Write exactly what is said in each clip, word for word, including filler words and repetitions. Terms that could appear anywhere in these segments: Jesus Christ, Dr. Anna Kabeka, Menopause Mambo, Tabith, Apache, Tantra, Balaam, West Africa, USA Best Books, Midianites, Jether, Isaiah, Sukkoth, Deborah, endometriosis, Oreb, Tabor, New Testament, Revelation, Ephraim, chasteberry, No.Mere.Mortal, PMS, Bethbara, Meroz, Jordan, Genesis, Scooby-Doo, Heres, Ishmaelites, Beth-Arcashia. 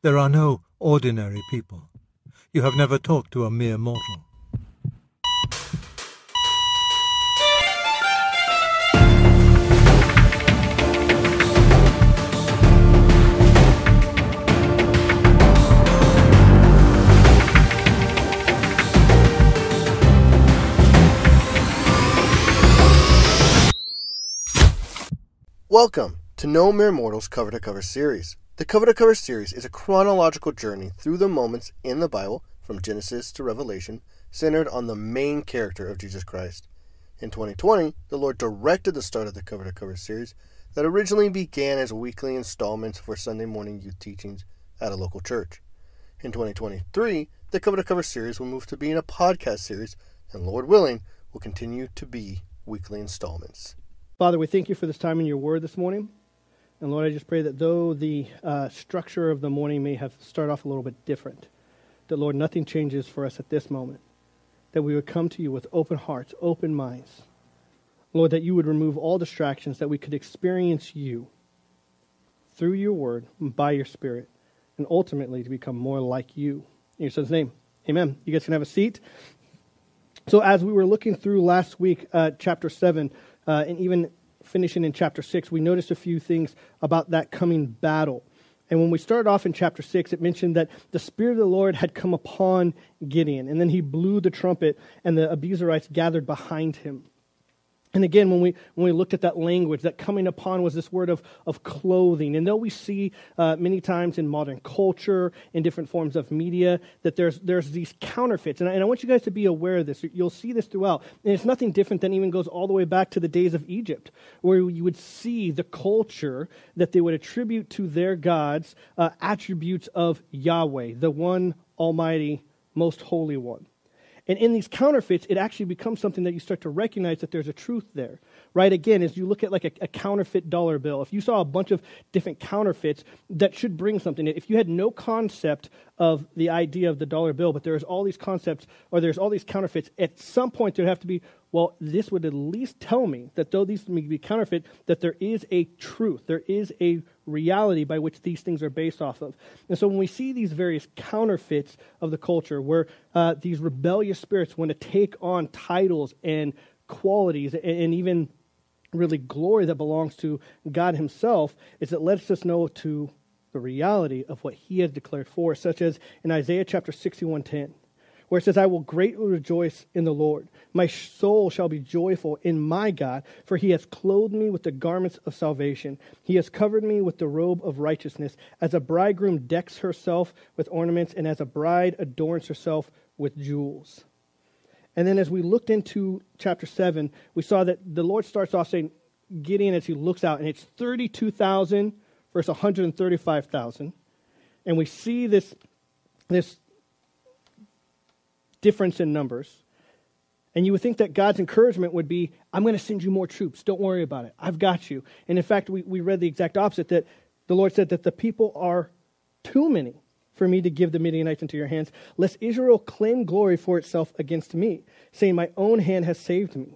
There are no ordinary people. You have never talked to a mere mortal. Welcome to No.Mere.Mortal's Cover to Cover Series. The Cover to Cover Series is a chronological journey through the moments in the Bible, from Genesis to Revelation, centered on the main character of Jesus Christ. In twenty twenty, the Lord directed the start of the Cover to Cover Series that originally began as weekly installments for Sunday morning youth teachings at a local church. In twenty twenty-three, the Cover to Cover Series will move to being a podcast series, and Lord willing, will continue to be weekly installments. Father, we thank you for this time in your word this morning. And Lord, I just pray that though the uh, structure of the morning may have started off a little bit different, that, Lord, nothing changes for us at this moment, that we would come to you with open hearts, open minds. Lord, that you would remove all distractions, that we could experience you through your word, by your spirit, and ultimately to become more like you. In your son's name, amen. You guys can have a seat. So as we were looking through last week, uh, chapter seven, Uh, and even finishing in chapter six, we noticed a few things about that coming battle. And when we started off in chapter six, it mentioned that the Spirit of the Lord had come upon Gideon. And then he blew the trumpet, and the Abiezrites gathered behind him. And again, when we when we looked at that language, that coming upon was this word of, of clothing. And though we see uh, many times in modern culture, in different forms of media, that there's there's these counterfeits. And I, and I want you guys to be aware of this. You'll see this throughout. And it's nothing different than even goes all the way back to the days of Egypt, where you would see the culture that they would attribute to their gods uh, attributes of Yahweh, the one almighty, most holy one. And in these counterfeits, it actually becomes something that you start to recognize that there's a truth there, right? Again, as you look at like a, a counterfeit dollar bill, if you saw a bunch of different counterfeits, that should bring something. If you had no concept of the idea of the dollar bill, but there's all these concepts or there's all these counterfeits, at some point there'd have to be, well, this would at least tell me that though these may be counterfeit, that there is a truth, there is a reality by which these things are based off of. And so when we see these various counterfeits of the culture where uh, these rebellious spirits want to take on titles and qualities and, and even really glory that belongs to God himself, is it lets us know to the reality of what he has declared for us, such as in Isaiah chapter sixty-one ten, where it says, I will greatly rejoice in the Lord. My soul shall be joyful in my God, for he has clothed me with the garments of salvation. He has covered me with the robe of righteousness, as a bridegroom decks herself with ornaments, and as a bride adorns herself with jewels. And then as we looked into chapter seven, we saw that the Lord starts off saying, Gideon, as he looks out, and it's thirty-two thousand versus one hundred thirty-five thousand. And we see this this. difference in numbers. And you would think that God's encouragement would be, I'm going to send you more troops. Don't worry about it. I've got you. And in fact, we, we read the exact opposite, that the Lord said that the people are too many for me to give the Midianites into your hands, lest Israel claim glory for itself against me, saying, my own hand has saved me.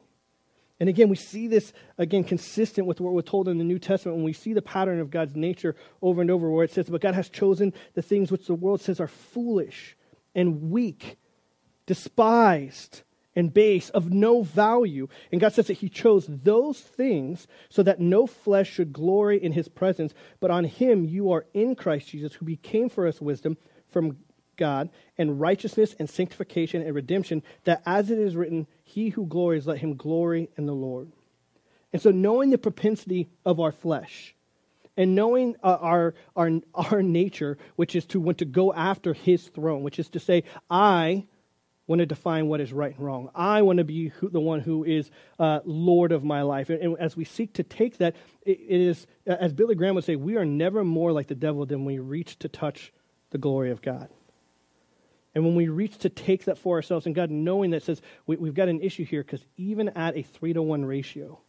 And again, we see this, again, consistent with what we're told in the New Testament when we see the pattern of God's nature over and over, where it says, but God has chosen the things which the world says are foolish and weak, despised and base, of no value. And God says that he chose those things so that no flesh should glory in his presence, but on him you are in Christ Jesus, who became for us wisdom from God, and righteousness and sanctification and redemption, that as it is written, he who glories, let him glory in the Lord. And so knowing the propensity of our flesh, and knowing uh, our, our, our nature, which is to want to go after his throne, which is to say, I want to define what is right and wrong. I want to be who, the one who is uh, Lord of my life. And, and as we seek to take that, it, it is, as Billy Graham would say, we are never more like the devil than we reach to touch the glory of God. And when we reach to take that for ourselves, and God knowing that says, we, we've got an issue here, because even at a three to one ratio,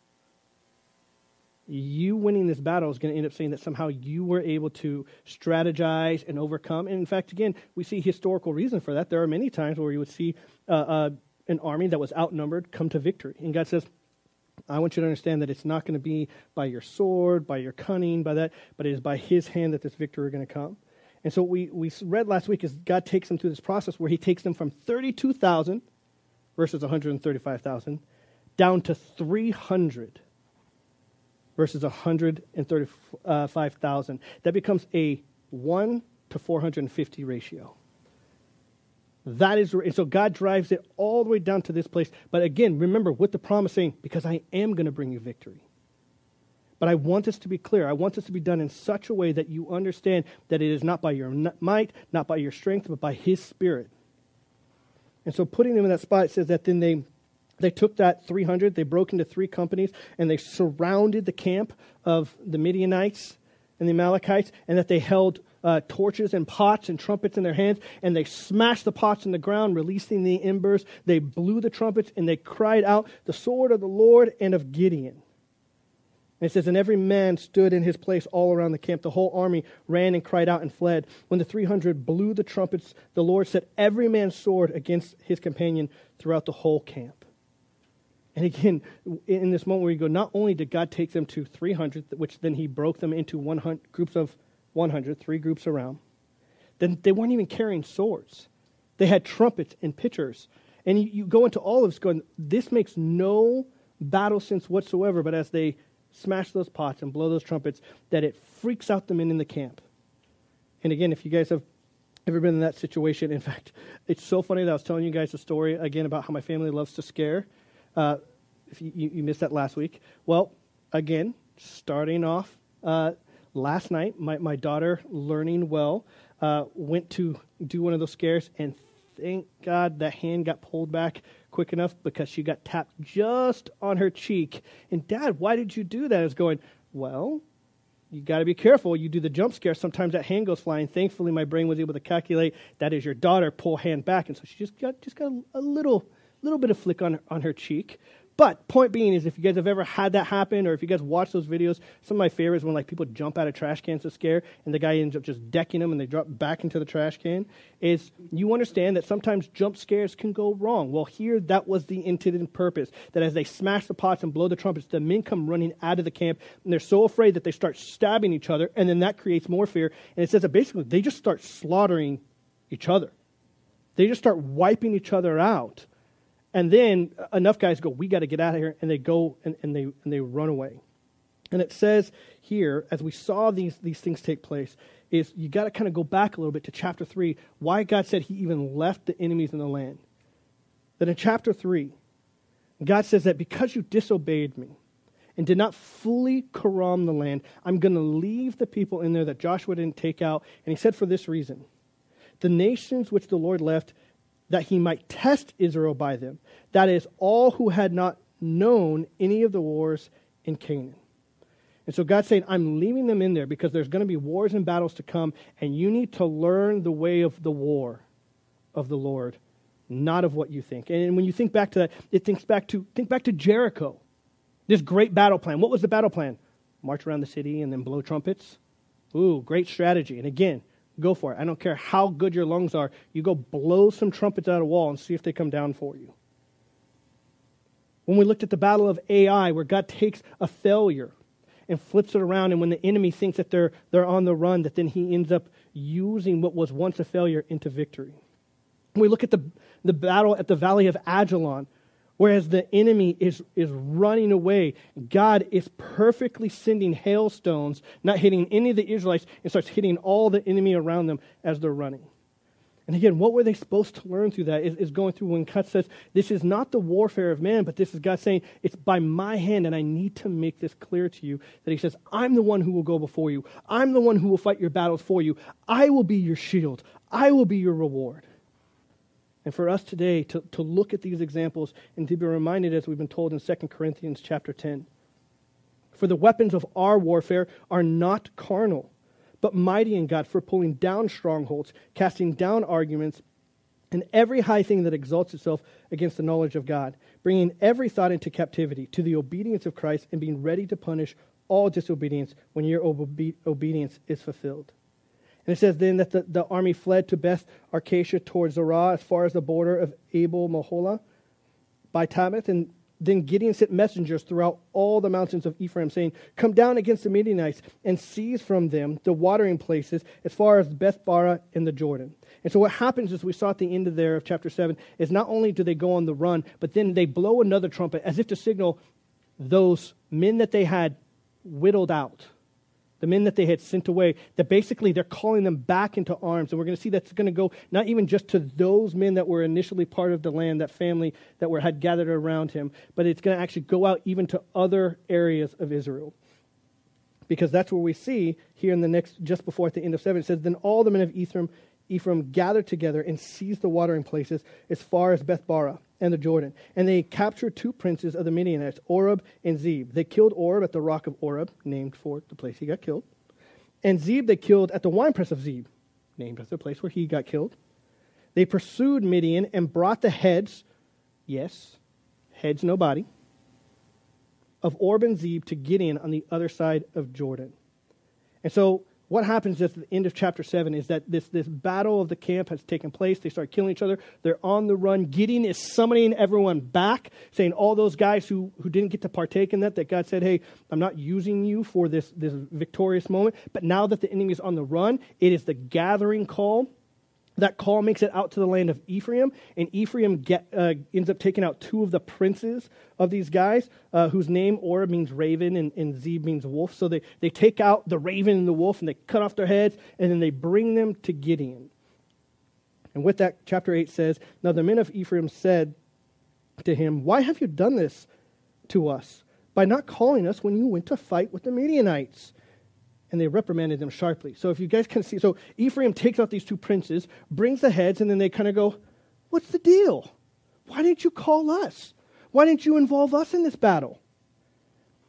you winning this battle is going to end up saying that somehow you were able to strategize and overcome. And in fact, again, we see historical reason for that. There are many times where you would see uh, uh, an army that was outnumbered come to victory. And God says, I want you to understand that it's not going to be by your sword, by your cunning, by that, but it is by his hand that this victory is going to come. And so what we, we read last week is God takes them through this process where he takes them from thirty-two thousand versus one hundred thirty-five thousand down to three hundred versus one hundred thirty-five thousand. That becomes a one to four hundred fifty ratio. That is, and so God drives it all the way down to this place. But again, remember with the promise saying, because I am going to bring you victory. But I want this to be clear. I want this to be done in such a way that you understand that it is not by your might, not by your strength, but by his Spirit. And so putting them in that spot, it says that then they they took that three hundred, they broke into three companies, and they surrounded the camp of the Midianites and the Amalekites, and that they held uh, torches and pots and trumpets in their hands, and they smashed the pots in the ground, releasing the embers. They blew the trumpets, and they cried out, "The sword of the Lord and of Gideon." And it says, and every man stood in his place all around the camp. The whole army ran and cried out and fled. When the three hundred blew the trumpets, the Lord set every man's sword against his companion throughout the whole camp. And again, in this moment where you go, not only did God take them to three hundred, which then he broke them into one hundred, groups of one hundred, three groups around. Then they weren't even carrying swords. They had trumpets and pitchers. And you, you go into all of this going, this makes no battle sense whatsoever, but as they smash those pots and blow those trumpets, that it freaks out the men in the camp. And again, if you guys have ever been in that situation, in fact, it's so funny that I was telling you guys a story again about how my family loves to scare. Uh, if you, you missed that last week. Well, again, starting off uh, last night, my, my daughter, learning well, uh, went to do one of those scares, and thank God that hand got pulled back quick enough because she got tapped just on her cheek. And Dad, why did you do that? I was going, well, you got to be careful. You do the jump scare. Sometimes that hand goes flying. Thankfully, my brain was able to calculate that is your daughter, pull hand back. And so she just got just got a little little bit of flick on, on her cheek. But point being is if you guys have ever had that happen or if you guys watch those videos, some of my favorites when like people jump out of trash cans to scare and the guy ends up just decking them and they drop back into the trash can, is you understand that sometimes jump scares can go wrong. Well, here that was the intended and purpose, that as they smash the pots and blow the trumpets, the men come running out of the camp and they're so afraid that they start stabbing each other, and then that creates more fear. And it says that basically they just start slaughtering each other. They just start wiping each other out. And then enough guys go, we got to get out of here, and they go and, and they and they run away. And it says here, as we saw these these things take place, is you got to kind of go back a little bit to chapter three, why God said he even left the enemies in the land. That in chapter three, God says that because you disobeyed me and did not fully karam the land, I'm going to leave the people in there that Joshua didn't take out. And he said for this reason, the nations which the Lord left, that he might test Israel by them, that is, all who had not known any of the wars in Canaan. And so God's saying, I'm leaving them in there because there's going to be wars and battles to come, and you need to learn the way of the war of the Lord, not of what you think. And when you think back to that, it thinks back to think back to Jericho, this great battle plan. What was the battle plan? March around the city and then blow trumpets. Ooh, great strategy. And again, go for it. I don't care how good your lungs are. You go blow some trumpets out of a wall and see if they come down for you. When we looked at the battle of Ai, where God takes a failure and flips it around, and when the enemy thinks that they're, they're on the run, that then he ends up using what was once a failure into victory. When we look at the, the battle at the Valley of Ajalon, whereas the enemy is, is running away, God is perfectly sending hailstones, not hitting any of the Israelites, and starts hitting all the enemy around them as they're running. And again, what were they supposed to learn through that is, is going through when God says, this is not the warfare of man, but this is God saying, it's by my hand, and I need to make this clear to you, that he says, I'm the one who will go before you. I'm the one who will fight your battles for you. I will be your shield. I will be your reward. And for us today to, to look at these examples and to be reminded, as we've been told in Second Corinthians chapter ten, for the weapons of our warfare are not carnal, but mighty in God for pulling down strongholds, casting down arguments, and every high thing that exalts itself against the knowledge of God, bringing every thought into captivity to the obedience of Christ and being ready to punish all disobedience when your obe- obedience is fulfilled. And it says then that the, the army fled to Beth-Arcashia towards Zerah as far as the border of Abel-Moholah by Tabith, and Then Gideon sent messengers throughout all the mountains of Ephraim, saying, "Come down against the Midianites and seize from them the watering places as far as Bethbara and the Jordan." And so what happens is, we saw at the end of there of chapter seven, is not only do they go on the run, but then they blow another trumpet as if to signal those men that they had whittled out, the men that they had sent away, that basically they're calling them back into arms. And we're going to see that's going to go not even just to those men that were initially part of the land, that family that were had gathered around him, but it's going to actually go out even to other areas of Israel. Because that's where we see here in the next, just before at the end of seven, it says, "Then all the men of Ephraim, Ephraim gathered together and seized the watering places as far as Bethbara and the Jordan. And they captured two princes of the Midianites, Oreb and Zeb. They killed Oreb at the rock of Oreb," named for the place he got killed. "And Zeb they killed at the winepress of Zeb," named as the place where he got killed. "They pursued Midian and brought the heads," yes, heads, no body, "of Oreb and Zeb to Gideon on the other side of Jordan." And so what happens at the end of chapter seven is that this, this battle of the camp has taken place. They start killing each other. They're on the run. Gideon is summoning everyone back, saying all those guys who, who didn't get to partake in that, that God said, "Hey, I'm not using you for this, this victorious moment." But now that the enemy is on the run, it is the gathering call. That call makes it out to the land of Ephraim, and Ephraim get, uh, ends up taking out two of the princes of these guys, uh, whose name Oreb means raven and, and Zeb means wolf. So they, they take out the raven and the wolf, and they cut off their heads, and then they bring them to Gideon. And with that, chapter eight says, "Now the men of Ephraim said to him, 'Why have you done this to us by not calling us when you went to fight with the Midianites?' And they reprimanded them sharply." So if you guys can see, so Ephraim takes out these two princes, brings the heads, and then they kind of go, "What's the deal? Why didn't you call us? Why didn't you involve us in this battle?"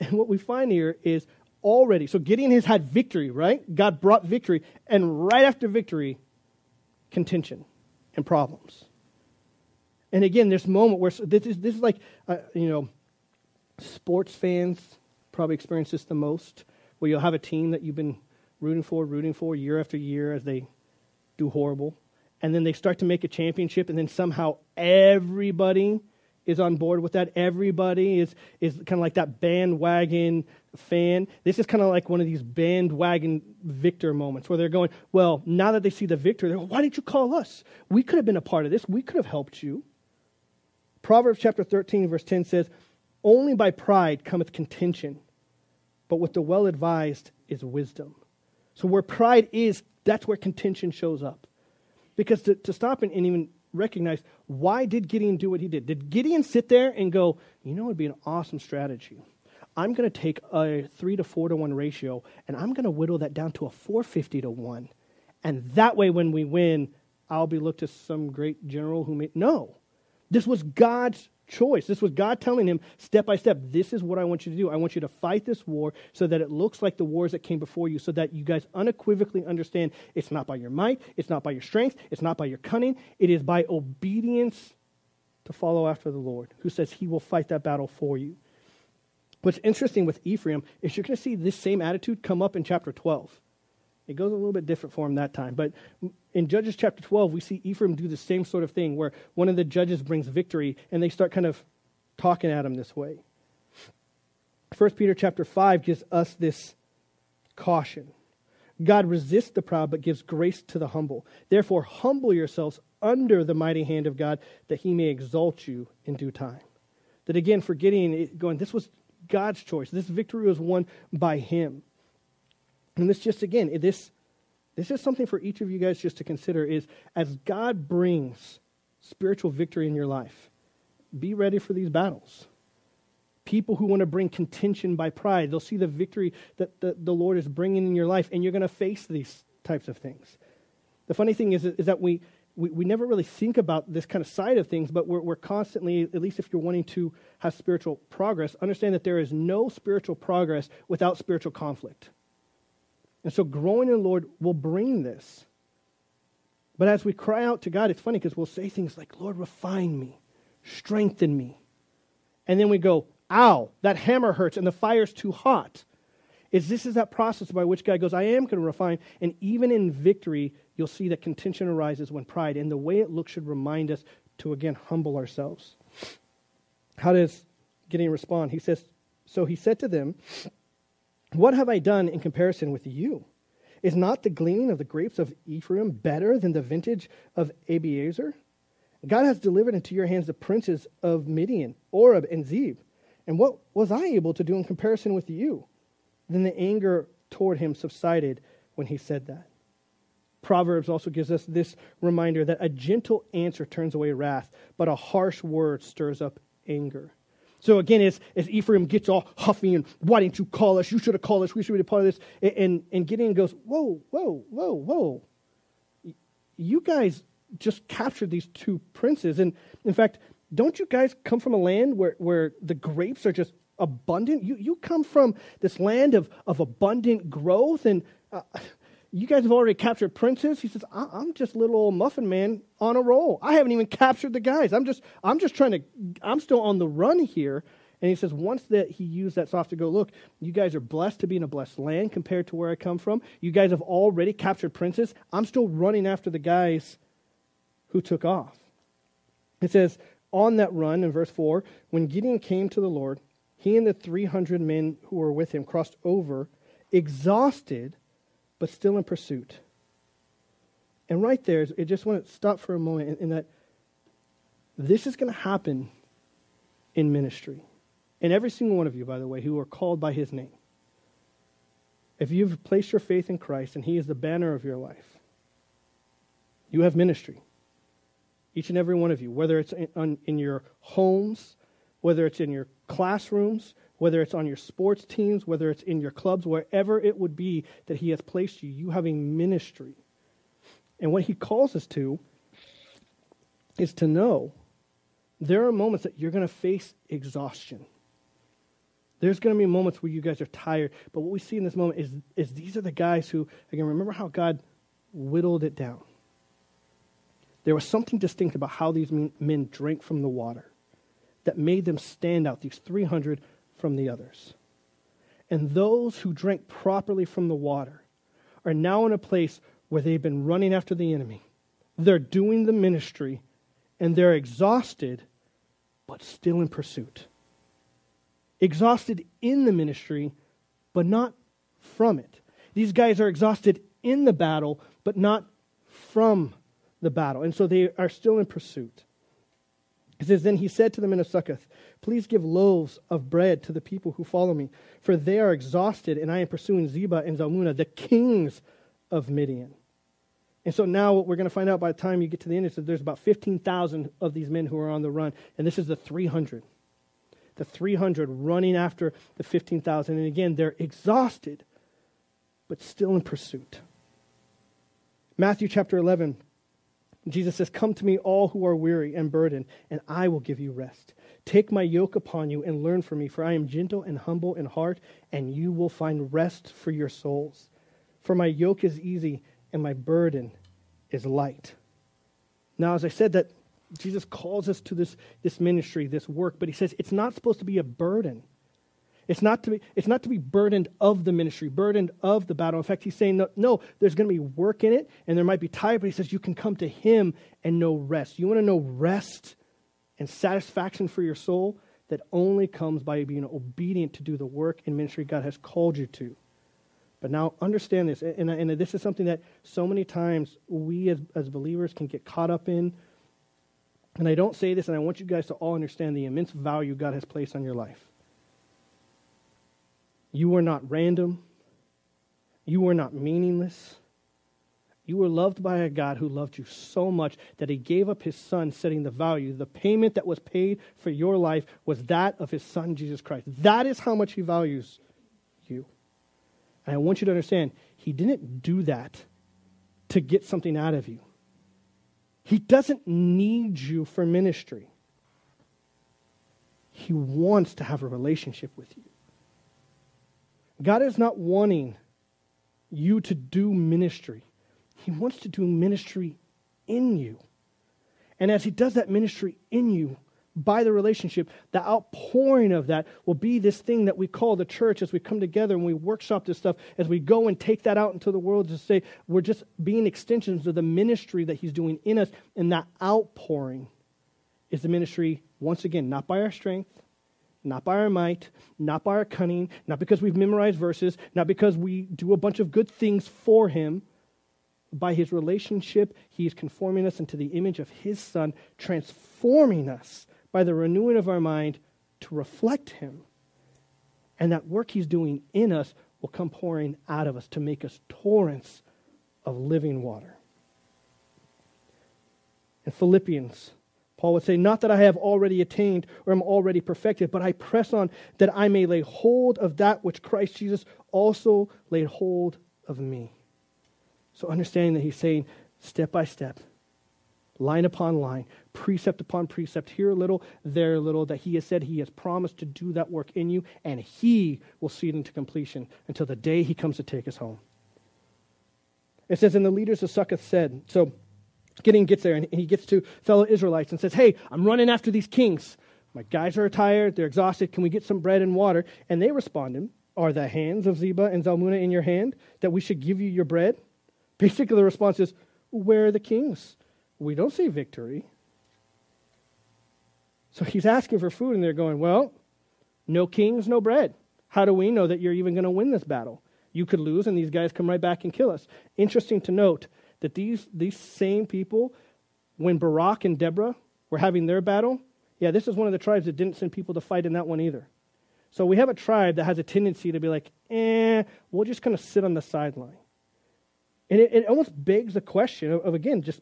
And what we find here is already, so Gideon has had victory, right? God brought victory, and right after victory, contention and problems. And again, this moment where, so this is this is like, uh, you know, sports fans probably experience this the most, where you'll have a team that you've been rooting for, rooting for year after year as they do horrible. And then they start to make a championship, and then somehow everybody is on board with that. Everybody is is kind of like that bandwagon fan. This is kind of like one of these bandwagon victor moments where they're going, well, now that they see the victory, they're going, "Why didn't you call us? We could have been a part of this. We could have helped you." Proverbs chapter thirteen, verse ten says, "Only by pride cometh contention, but with the well-advised is wisdom." So where pride is, that's where contention shows up. Because to, to stop and, and even recognize, why did Gideon do what he did? Did Gideon sit there and go, "You know, it would be an awesome strategy. I'm going to take a three to four to one ratio, and I'm going to whittle that down to a four hundred fifty to one. And that way when we win, I'll be looked to some great general who may..." No. This was God's choice. This was God telling him step by step, "This is what I want you to do. I want you to fight this war so that it looks like the wars that came before you, so that you guys unequivocally understand it's not by your might, it's not by your strength, it's not by your cunning. It is by obedience to follow after the Lord, who says he will fight that battle for you." What's interesting with Ephraim is you're going to see this same attitude come up in chapter twelve. It goes a little bit different for him that time. But in Judges chapter twelve, we see Ephraim do the same sort of thing where one of the judges brings victory and they start kind of talking at him this way. First Peter chapter five gives us this caution. "God resists the proud but gives grace to the humble. Therefore humble yourselves under the mighty hand of God that he may exalt you in due time." That again, for Gideon, going, this was God's choice. This victory was won by him. And this just, again, this, this is something for each of you guys just to consider is as God brings spiritual victory in your life, be ready for these battles. People who want to bring contention by pride, they'll see the victory that the, the Lord is bringing in your life, and you're going to face these types of things. The funny thing is, is that we, we, we never really think about this kind of side of things, but we're, we're constantly, at least if you're wanting to have spiritual progress, understand that there is no spiritual progress without spiritual conflict. And so growing in the Lord will bring this. But as we cry out to God, it's funny because we'll say things like, "Lord, refine me, strengthen me." And then we go, "Ow, that hammer hurts and the fire's too hot." Is this is that process by which God goes, "I am going to refine." And even in victory, you'll see that contention arises when pride, and the way it looks should remind us to, again, humble ourselves. How does Gideon respond. He says, so he said to them, what have I done in comparison with you? Is not the gleaning of the grapes of Ephraim better than the vintage of Abiezer? God has delivered into your hands the princes of Midian, Oreb, and Zeb. And what was I able to do in comparison with you? Then the anger toward him subsided when he said that. Proverbs also gives us this reminder that a gentle answer turns away wrath, but a harsh word stirs up anger. So again, as, as Ephraim gets all huffy and, why didn't you call us? You should have called us. We should be a part of this. And, and Gideon goes, whoa, whoa, whoa, whoa. You guys just captured these two princes. And in fact, don't you guys come from a land where, where the grapes are just abundant? You you come from this land of, of abundant growth. And uh, you guys have already captured princes. He says, I- I'm just little old muffin man on a roll. I haven't even captured the guys. I'm just, I'm just trying to, I'm still on the run here. And he says, once that he used that soft to go, look, you guys are blessed to be in a blessed land compared to where I come from. You guys have already captured princes. I'm still running after the guys who took off. It says, on that run in verse four, when Gideon came to the Lord, he and the three hundred men who were with him crossed over, exhausted, but still in pursuit. And right there, I just want to stop for a moment in, in that this is going to happen in ministry. And every single one of you, by the way, who are called by his name. If you've placed your faith in Christ and he is the banner of your life, you have ministry. Each and every one of you, whether it's in, on, in your homes, whether it's in your classrooms, whether it's on your sports teams, whether it's in your clubs, wherever it would be that he has placed you, you have a ministry. And what he calls us to is to know there are moments that you're going to face exhaustion. There's going to be moments where you guys are tired. But what we see in this moment is, is these are the guys who, again, remember how God whittled it down. There was something distinct about how these men drank from the water that made them stand out, these three hundred from the others. And those who drank properly from the water are now in a place where they've been running after the enemy. They're doing the ministry, and they're exhausted, but still in pursuit. Exhausted in the ministry, but not from it. These guys are exhausted in the battle, but not from the battle. And so they are still in pursuit. It says, then he said to the men of Sukkoth, please give loaves of bread to the people who follow me, for they are exhausted, and I am pursuing Zebah and Zalmunna, the kings of Midian. And so now what we're going to find out by the time you get to the end is that there's about fifteen thousand of these men who are on the run, and this is the three hundred. The three hundred running after the fifteen thousand, and again, they're exhausted, but still in pursuit. Matthew chapter eleven, Jesus says, come to me all who are weary and burdened, and I will give you rest. Take my yoke upon you and learn from me, for I am gentle and humble in heart, and you will find rest for your souls. For my yoke is easy and my burden is light. Now, as I said, that Jesus calls us to this, this ministry, this work, but he says it's not supposed to be a burden. It's not to be, it's not to be burdened of the ministry, burdened of the battle. In fact, he's saying, no, no, there's going to be work in it, and there might be tired, but he says you can come to him and know rest. You want to know rest and satisfaction for your soul? That only comes by being obedient to do the work and ministry God has called you to. But now understand this, and, and, and this is something that so many times we as, as believers can get caught up in. And I don't say this, and I want you guys to all understand the immense value God has placed on your life. You are not random. You are not meaningless. You were loved by a God who loved you so much that he gave up his son, setting the value. The payment that was paid for your life was that of his son, Jesus Christ. That is how much he values you. And I want you to understand, he didn't do that to get something out of you. He doesn't need you for ministry. He wants to have a relationship with you. God is not wanting you to do ministry. He wants to do ministry in you. And as he does that ministry in you, by the relationship, the outpouring of that will be this thing that we call the church as we come together and we workshop this stuff, as we go and take that out into the world to say we're just being extensions of the ministry that he's doing in us. And that outpouring is the ministry, once again, not by our strength, Not by our might, not by our cunning, not because we've memorized verses, not because we do a bunch of good things for him. By his relationship, he is conforming us into the image of his Son, transforming us by the renewing of our mind to reflect him. And that work he's doing in us will come pouring out of us to make us torrents of living water. In Philippians, Paul would say, "Not that I have already attained or am already perfected, but I press on that I may lay hold of that which Christ Jesus also laid hold of me." So understanding that he's saying step by step, line upon line, precept upon precept, here a little, there a little, that he has said he has promised to do that work in you, and he will see it into completion until the day he comes to take us home. It says, and the leaders of Sukkoth said, so Gideon gets there and he gets to fellow Israelites and says, "Hey, I'm running after these kings. My guys are tired, they're exhausted. Can we get some bread and water?" And they responded, "Are the hands of Zebah and Zalmunna in your hand that we should give you your bread?" Basically, the response is, "Where are the kings? We don't see victory." So he's asking for food, and they're going, "Well, no kings, no bread. How do we know that you're even going to win this battle? You could lose, and these guys come right back and kill us." Interesting to note that these, these same people, when Barak and Deborah were having their battle, yeah, this is one of the tribes that didn't send people to fight in that one either. So we have a tribe that has a tendency to be like, eh, we're just going to sit on the sideline. And it, it almost begs the question of, of, again, just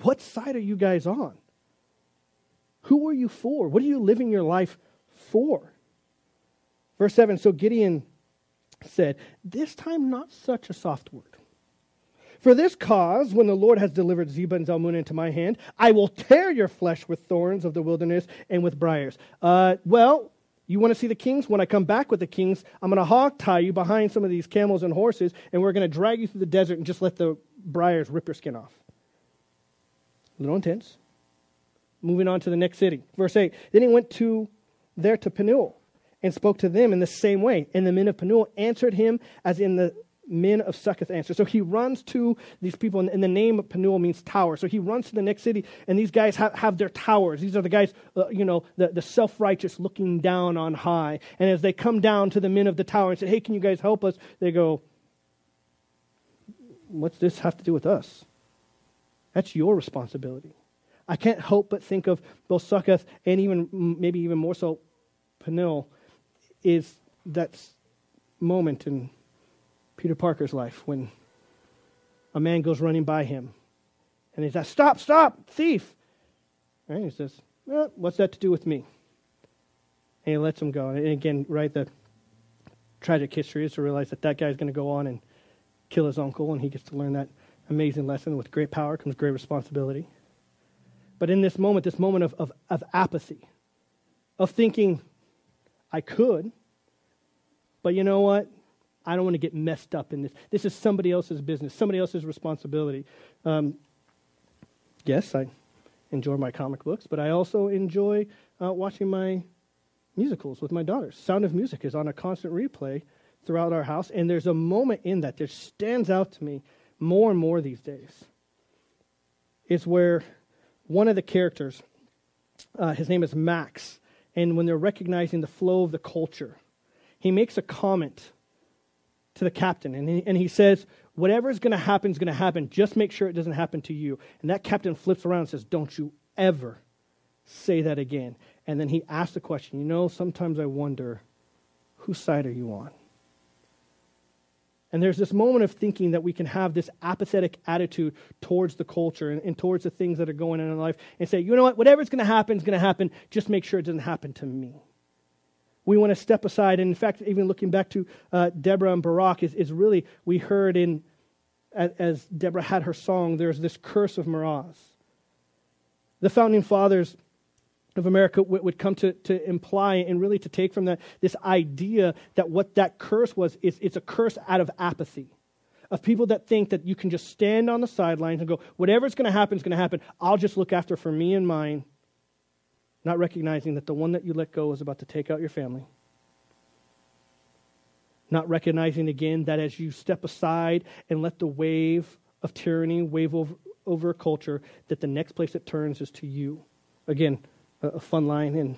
what side are you guys on? Who are you for? What are you living your life for? Verse seven, so Gideon said, "This time not such a soft word. For this cause, when the Lord has delivered Zebah and Zalmunna into my hand, I will tear your flesh with thorns of the wilderness and with briars." Uh, well, you want to see the kings? When I come back with the kings, I'm going to hog tie you behind some of these camels and horses, and we're going to drag you through the desert and just let the briars rip your skin off. A little intense. Moving on to the next city. Verse eight, then he went to there to Penuel and spoke to them in the same way. And the men of Penuel answered him as in the men of Sukkoth answer. So he runs to these people, and the name of Penuel means tower. So he runs to the next city, and these guys have, have their towers. These are the guys, uh, you know, the, the self-righteous looking down on high. And as they come down to the men of the tower and say, "Hey, can you guys help us?" They go, "What's this have to do with us? That's your responsibility." I can't help but think of both Sukkoth and even maybe even more so Penuel is that moment in Peter Parker's life when a man goes running by him and he's like, "Stop, stop, thief." And he says, "Well, what's that to do with me?" And he lets him go. And again, right, the tragic history is to realize that that guy's going to go on and kill his uncle, and he gets to learn that amazing lesson. With great power comes great responsibility. But in this moment, this moment of, of, of apathy, of thinking, I could, but you know what? I don't want to get messed up in this. This is somebody else's business, somebody else's responsibility. Um, yes, I enjoy my comic books, but I also enjoy uh, watching my musicals with my daughters. Sound of Music is on a constant replay throughout our house, and there's a moment in that that stands out to me more and more these days. It's where one of the characters, uh, his name is Max, and when they're recognizing the flow of the culture, he makes a comment to the captain, and he, and he says, "Whatever's going to happen is going to happen. Just make sure it doesn't happen to you." And that captain flips around and says, "Don't you ever say that again." And then he asks the question, "You know, sometimes I wonder, whose side are you on?" And there's this moment of thinking that we can have this apathetic attitude towards the culture and, and towards the things that are going on in life and say, "You know what, whatever's going to happen is going to happen. Just make sure it doesn't happen to me." We want to step aside. And in fact, even looking back to uh, Deborah and Barak is, is really, we heard in, as, as Deborah had her song, there's this curse of Meroz. The founding fathers of America would, would come to, to imply and really to take from that this idea that what that curse was, is it's a curse out of apathy, of people that think that you can just stand on the sidelines and go, whatever's going to happen is going to happen. I'll just look after for me and mine. Not recognizing that the one that you let go is about to take out your family. Not recognizing again that as you step aside and let the wave of tyranny wave over, over a culture, that the next place it turns is to you. Again, a, a fun line in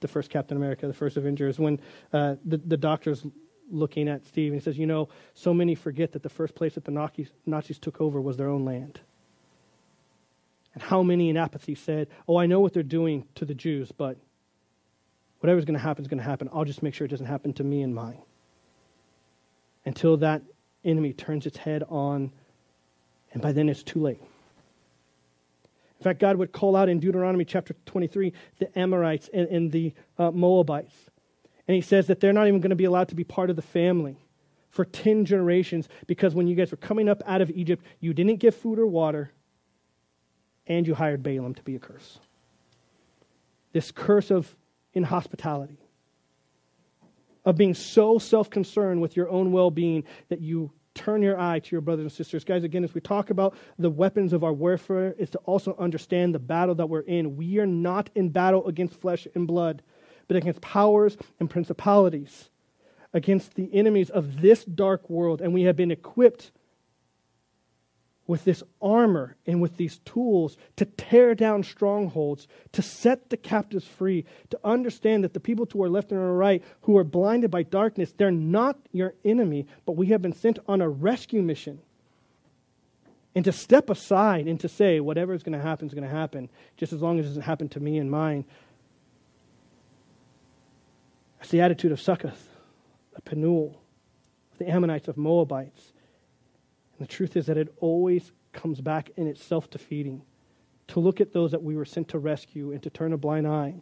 the first Captain America, the first Avengers, when uh, the, the doctor's looking at Steve and he says, you know, so many forget that the first place that the Nazis, Nazis took over was their own land. And how many in apathy said, oh, I know what they're doing to the Jews, but whatever's going to happen is going to happen. I'll just make sure it doesn't happen to me and mine. Until that enemy turns its head on, and by then it's too late. In fact, God would call out in Deuteronomy chapter twenty-three the Amorites and, and the uh, Moabites. And he says that they're not even going to be allowed to be part of the family for ten generations, because when you guys were coming up out of Egypt, you didn't get food or water, and you hired Balaam to be a curse. This curse of inhospitality, of being so self-concerned with your own well-being that you turn your eye to your brothers and sisters. Guys, again, as we talk about the weapons of our warfare, is to also understand the battle that we're in. We are not in battle against flesh and blood, but against powers and principalities, against the enemies of this dark world. And we have been equipped with this armor and with these tools to tear down strongholds, to set the captives free, to understand that the people to our left and our right who are blinded by darkness, they're not your enemy, but we have been sent on a rescue mission. And to step aside and to say, whatever is going to happen is going to happen, just as long as it doesn't happen to me and mine. That's the attitude of Sukkoth, of Penuel, of the Ammonites, of Moabites. And the truth is that it always comes back, and it's self-defeating, to look at those that we were sent to rescue and to turn a blind eye.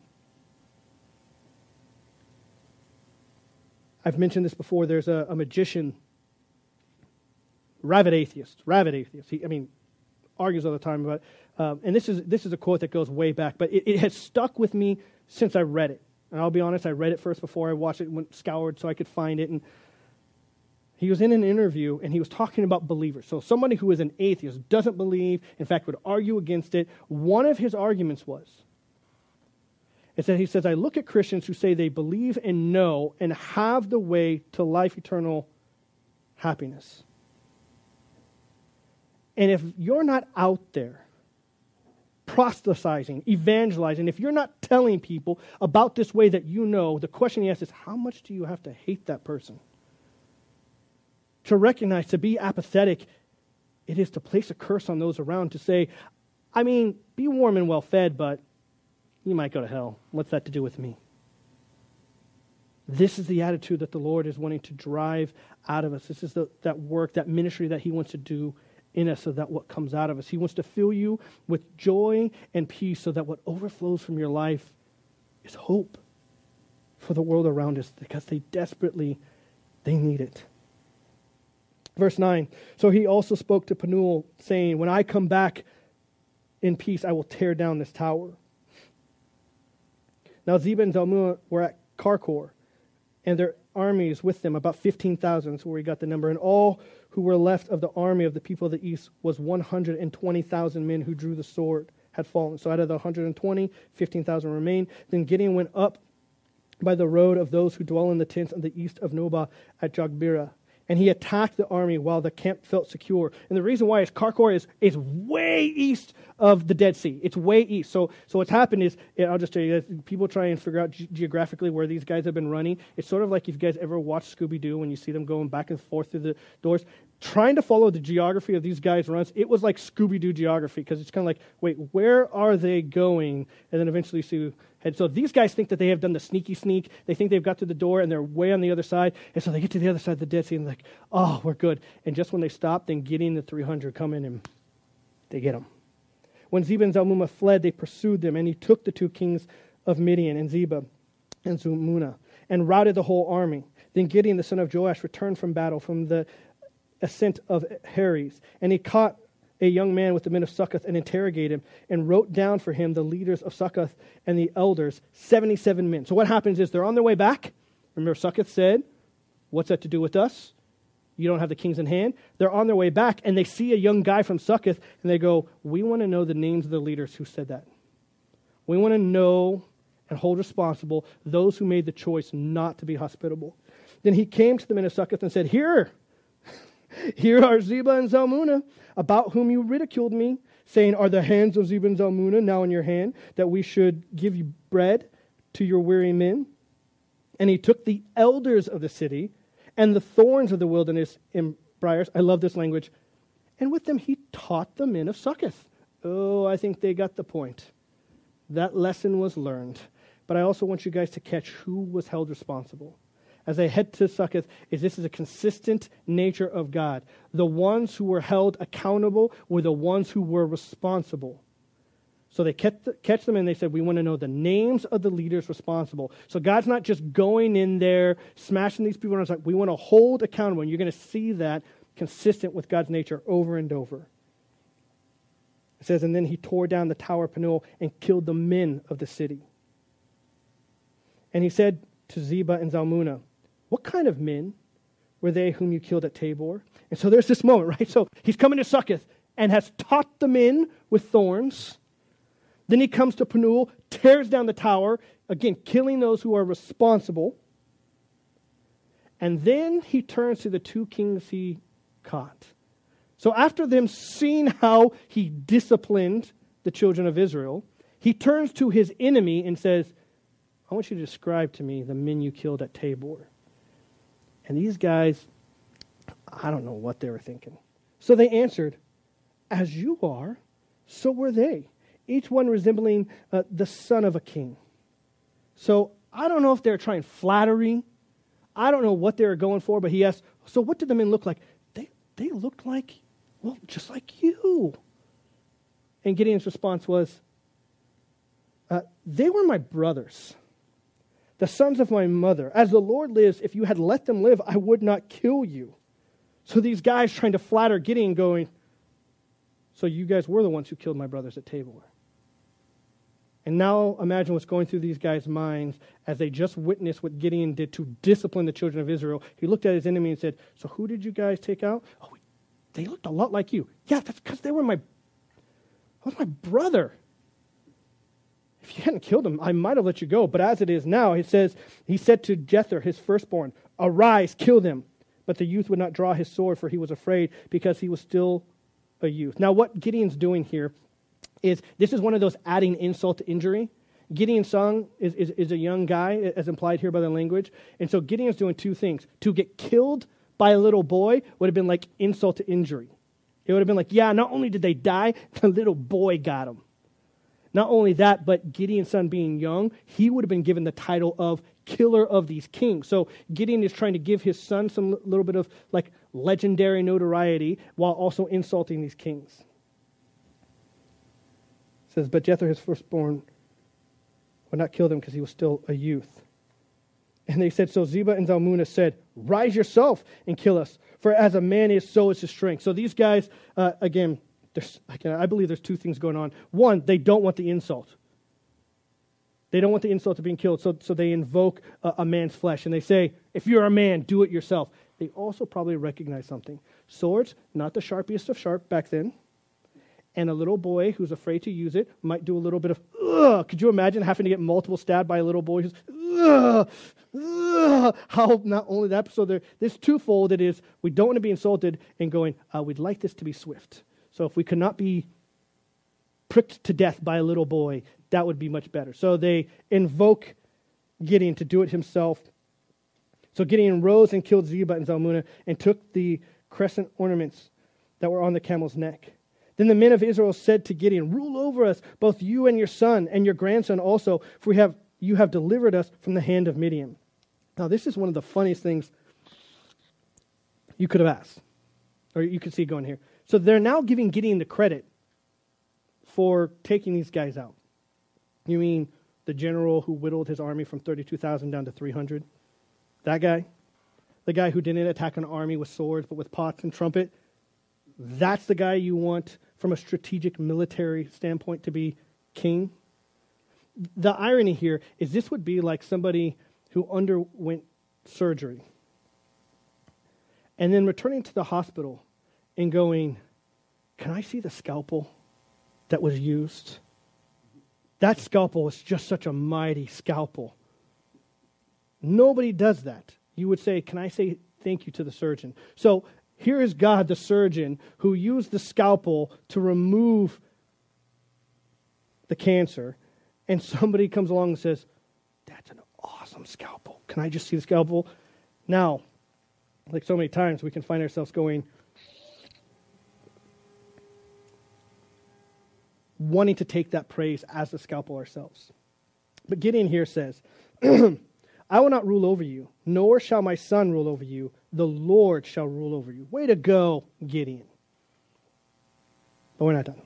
I've mentioned this before. There's a, a magician, rabid atheist, rabid atheist. He, I mean, argues all the time about it. Um, and this is, this is a quote that goes way back, but it, it has stuck with me since I read it. And I'll be honest, I read it first before I watched it, went scoured so I could find it. And he was in an interview, and he was talking about believers. So somebody who is an atheist, doesn't believe, in fact, would argue against it. One of his arguments was, it said, he says, I look at Christians who say they believe and know and have the way to life eternal happiness. And if you're not out there proselytizing, evangelizing, if you're not telling people about this way that you know, the question he asks is, how much do you have to hate that person? To recognize, to be apathetic, it is to place a curse on those around, to say, I mean, be warm and well-fed, but you might go to hell. What's that to do with me? This is the attitude that the Lord is wanting to drive out of us. This is the, that work, that ministry that he wants to do in us, so that what comes out of us. He wants to fill you with joy and peace, so that what overflows from your life is hope for the world around us, because they desperately, they need it. Verse nine, so he also spoke to Penuel, saying, when I come back in peace, I will tear down this tower. Now Zebah and Zalmunna were at Karkor, and their armies with them, about fifteen thousand, that's where we got the number. And all who were left of the army of the people of the east was one hundred twenty thousand men who drew the sword had fallen. So out of the one hundred twenty, fifteen thousand remained. Then Gideon went up by the road of those who dwell in the tents on the east of Nobah at Jogbirah. And he attacked the army while the camp felt secure. And the reason why is Karkor is, is way east of the Dead Sea. It's way east. So so what's happened is, I'll just tell you this, people try and figure out ge- geographically where these guys have been running. It's sort of like if you guys ever watch Scooby-Doo when you see them going back and forth through the doors. Trying to follow the geography of these guys' runs, it was like Scooby-Doo geography, because it's kind of like, wait, where are they going? And then eventually see. And so these guys think that they have done the sneaky sneak. They think they've got through the door, and they're way on the other side. And so they get to the other side of the Dead Sea, and they're like, oh, we're good. And just when they stop, then Gideon the three hundred come in, and they get them. When Zebah and Zalmunna fled, they pursued them, and he took the two kings of Midian, and Zebah and Zalmunna, and routed the whole army. Then Gideon the son of Joash returned from battle from the ascent of Heres, and he caught a young man with the men of Sukkoth and interrogated him, and wrote down for him the leaders of Sukkoth and the elders, seventy-seven men. So what happens is they're on their way back. Remember, Sukkoth said, what's that to do with us? You don't have the kings in hand. They're on their way back, and they see a young guy from Sukkoth, and they go, we want to know the names of the leaders who said that. We want to know and hold responsible those who made the choice not to be hospitable. Then he came to the men of Sukkoth and said, here, Here are Zebah and Zalmunna, about whom you ridiculed me, saying, are the hands of Zebah and Zalmunna now in your hand, that we should give you bread to your weary men? And he took the elders of the city and the thorns of the wilderness and briars. I love this language. And with them he taught the men of Sukkoth. Oh, I think they got the point. That lesson was learned. But I also want you guys to catch who was held responsible. As I head to Sukkoth, is this is a consistent nature of God. The ones who were held accountable were the ones who were responsible. So they kept the, catch them and they said, we want to know the names of the leaders responsible. So God's not just going in there, smashing these people. It's like, we want to hold accountable. And you're going to see that consistent with God's nature over and over. It says, and then he tore down the tower of Penuel and killed the men of the city. And he said to Zebah and Zalmunna, what kind of men were they whom you killed at Tabor? And so there's this moment, right? So he's coming to Sukkoth and has taught the men with thorns. Then he comes to Penuel, tears down the tower, again, killing those who are responsible. And then he turns to the two kings he caught. So after them seeing how he disciplined the children of Israel, he turns to his enemy and says, I want you to describe to me the men you killed at Tabor. And these guys, I don't know what they were thinking. So they answered, as you are, so were they, each one resembling uh, the son of a king. So I don't know if they're trying flattery. I don't know what they were going for, but he asked, so what did the men look like? They, they looked like, well, just like you. And Gideon's response was, uh, they were my brothers, the sons of my mother. As the Lord lives, if you had let them live, I would not kill you. So these guys trying to flatter Gideon going, so you guys were the ones who killed my brothers at Tabor. And now imagine what's going through these guys' minds as they just witnessed what Gideon did to discipline the children of Israel. He looked at his enemy and said, so who did you guys take out? Oh, they looked a lot like you. Yeah, that's because they were my, was my brother. If you hadn't killed him, I might have let you go. But as it is now, it says, he said to Jether, his firstborn, arise, kill them. But the youth would not draw his sword, for he was afraid, because he was still a youth. Now, what Gideon's doing here is this is one of those adding insult to injury. Gideon's son is, is, is a young guy, as implied here by the language. And so Gideon's doing two things. To get killed by a little boy would have been like insult to injury. It would have been like, yeah, not only did they die, the little boy got him. Not only that, but Gideon's son being young, he would have been given the title of killer of these kings. So Gideon is trying to give his son some little bit of like legendary notoriety while also insulting these kings. It says, but Jether, his firstborn, would not kill them because he was still a youth. And they said, so Zebah and Zalmunna said, rise yourself and kill us, for as a man is, so is his strength. So these guys, uh, again, There's, I, can, I believe there's two things going on. One, they don't want the insult. They don't want the insult of being killed, so, so they invoke a, a man's flesh, and they say, if you're a man, do it yourself. They also probably recognize something. Swords, not the sharpest of sharp back then, and a little boy who's afraid to use it might do a little bit of, ugh. Could you imagine having to get multiple stabbed by a little boy who's, ugh, ugh. How not only that, so there, this twofold it is, we don't want to be insulted and going, uh, we'd like this to be swift. So if we could not be pricked to death by a little boy, that would be much better. So they invoke Gideon to do it himself. So Gideon rose and killed Zebah and Zalmunna and took the crescent ornaments that were on the camel's neck. Then the men of Israel said to Gideon, rule over us, both you and your son and your grandson also, for we have, you have delivered us from the hand of Midian. Now this is one of the funniest things you could have asked, or you could see going here. So they're now giving Gideon the credit for taking these guys out. You mean the general who whittled his army from thirty-two thousand down to three hundred? That guy? The guy who didn't attack an army with swords but with pots and trumpet? That's the guy you want from a strategic military standpoint to be king? The irony here is this would be like somebody who underwent surgery and then returning to the hospital and going, can I see the scalpel that was used? That scalpel was just such a mighty scalpel. Nobody does that. You would say, can I say thank you to the surgeon? So here is God, the surgeon, who used the scalpel to remove the cancer, and somebody comes along and says, That's an awesome scalpel. Can I just see the scalpel? Now, like so many times, we can find ourselves going, wanting to take that praise as the scalpel ourselves. But Gideon here says, I will not rule over you, nor shall my son rule over you. The Lord shall rule over you. Way to go, Gideon. But we're not done.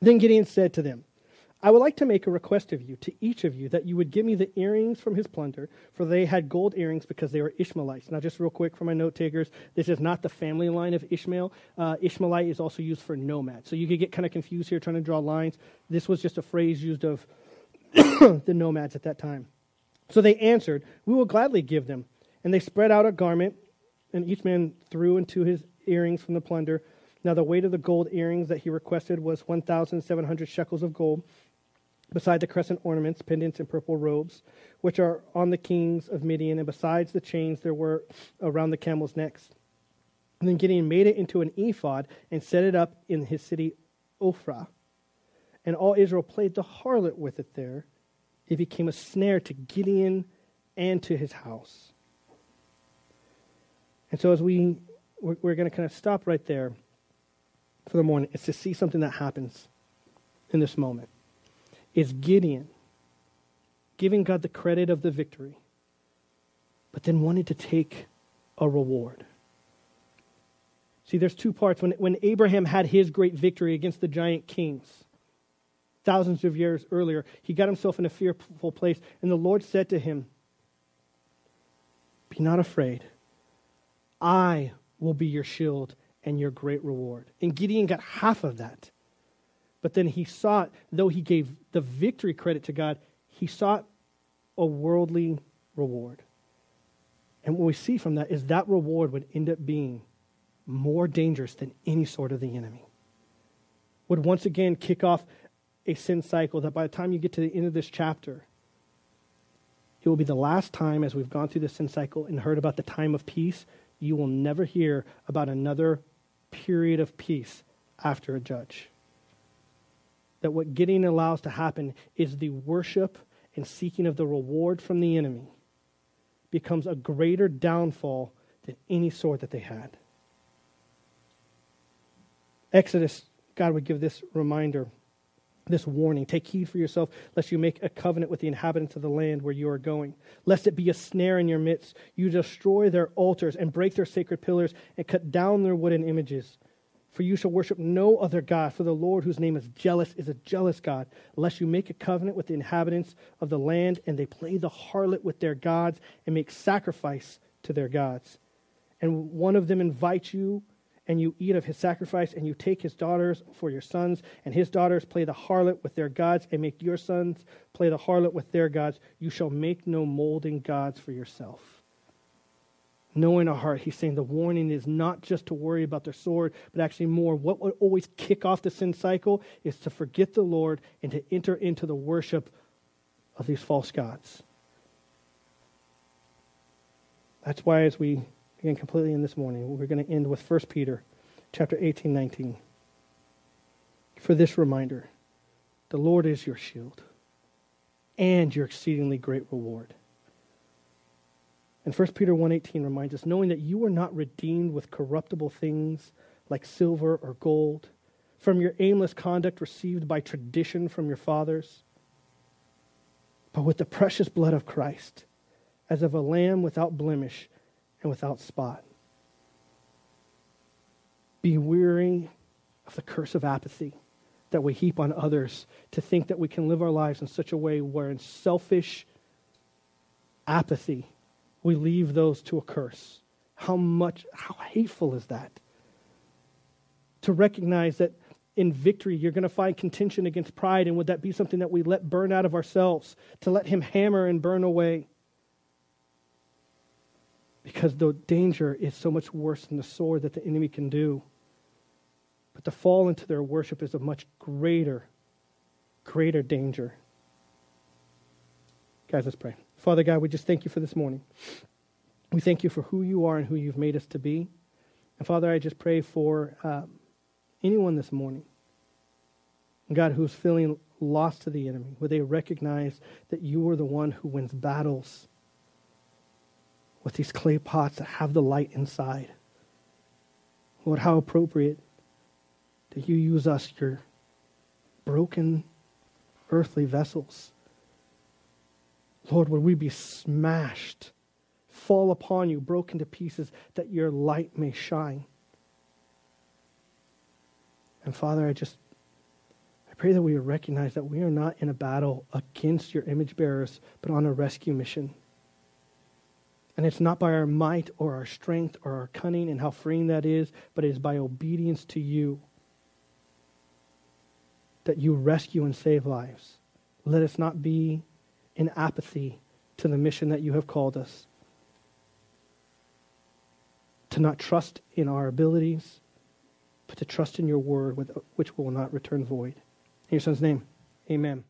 Then Gideon said to them, I would like to make a request of you, to each of you, that you would give me the earrings from his plunder, for they had gold earrings because they were Ishmaelites. Now, just real quick for my note takers, this is not the family line of Ishmael. Uh, Ishmaelite is also used for nomad. So you could get kind of confused here trying to draw lines. This was just a phrase used of the nomads at that time. So they answered, we will gladly give them. And they spread out a garment, and each man threw into his earrings from the plunder. Now the weight of the gold earrings that he requested was one thousand seven hundred shekels of gold, beside the crescent ornaments, pendants, and purple robes, which are on the kings of Midian, and besides the chains there were around the camels' necks. And then Gideon made it into an ephod and set it up in his city Ophrah. And all Israel played the harlot with it there. It became a snare to Gideon and to his house. And so as we, we're, we're going to kind of stop right there for the morning, it's to see something that happens in this moment. Is Gideon giving God the credit of the victory, but then wanted to take a reward. See, there's two parts. When, when Abraham had his great victory against the giant kings, thousands of years earlier, he got himself in a fearful place, and the Lord said to him, be not afraid. I will be your shield and your great reward. And Gideon got half of that. But then he sought, though he gave the victory credit to God, he sought a worldly reward. And what we see from that is that reward would end up being more dangerous than any sword of the enemy. Would once again kick off a sin cycle that by the time you get to the end of this chapter, it will be the last time as we've gone through this sin cycle and heard about the time of peace. You will never hear about another period of peace after a judge. That what Gideon allows to happen is the worship and seeking of the reward from the enemy becomes a greater downfall than any sword that they had. Exodus, God would give this reminder, this warning. Take heed for yourself, lest you make a covenant with the inhabitants of the land where you are going, lest it be a snare in your midst. You destroy their altars and break their sacred pillars and cut down their wooden images. For you shall worship no other God, for the Lord, whose name is jealous, is a jealous God, lest you make a covenant with the inhabitants of the land, and they play the harlot with their gods and make sacrifice to their gods. And one of them invites you, and you eat of his sacrifice, and you take his daughters for your sons, and his daughters play the harlot with their gods, and make your sons play the harlot with their gods. You shall make no molding gods for yourself. Knowing our heart, he's saying the warning is not just to worry about their sword, but actually more. What would always kick off the sin cycle is to forget the Lord and to enter into the worship of these false gods. That's why as we begin completely in this morning, we're going to end with First Peter chapter eighteen, nineteen. For this reminder, the Lord is your shield and your exceedingly great reward. And First Peter one eighteen reminds us, knowing that you were not redeemed with corruptible things like silver or gold, from your aimless conduct received by tradition from your fathers, but with the precious blood of Christ, as of a lamb without blemish and without spot. Be weary of the curse of apathy that we heap on others, to think that we can live our lives in such a way where in selfish apathy, we leave those to a curse. How much, how hateful is that? To recognize that in victory, you're going to find contention against pride, and would that be something that we let burn out of ourselves, to let him hammer and burn away? Because the danger is so much worse than the sword that the enemy can do. But to fall into their worship is a much greater, greater danger. Guys, let's pray. Father God, we just thank you for this morning. We thank you for who you are and who you've made us to be. And Father, I just pray for um, anyone this morning, God, who's feeling lost to the enemy? Would they recognize that you are the one who wins battles with these clay pots that have the light inside? Lord, how appropriate that you use us, your broken earthly vessels. Lord, would we be smashed, fall upon you, broken to pieces, that your light may shine. And Father, I just, I pray that we would recognize that we are not in a battle against your image bearers, but on a rescue mission. And it's not by our might or our strength or our cunning and how freeing that is, but it is by obedience to you that you rescue and save lives. Let us not be in apathy to the mission that you have called us, to not trust in our abilities, but to trust in your word, which will not return void. In your Son's name, amen.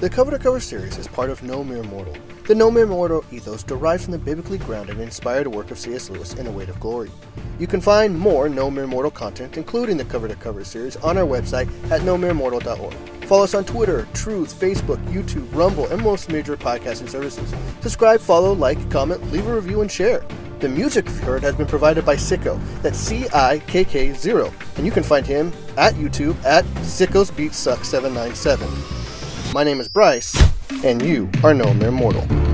The Cover to Cover series is part of No.Mere.Mortal. The No.Mere.Mortal ethos derives from the biblically grounded and inspired work of C S Lewis in The Weight of Glory. You can find more No.Mere.Mortal content, including the Cover to Cover series, on our website at no mere mortal dot org. Follow us on Twitter, Truth, Facebook, YouTube, Rumble, and most major podcasting services. Subscribe, follow, like, comment, leave a review, and share. The music you've heard has been provided by Sicko, that's C I K K zero, and you can find him at YouTube at Sicko's Beat Suck seven nine seven. My name is Bryce, and you are No.Mere.Mortal.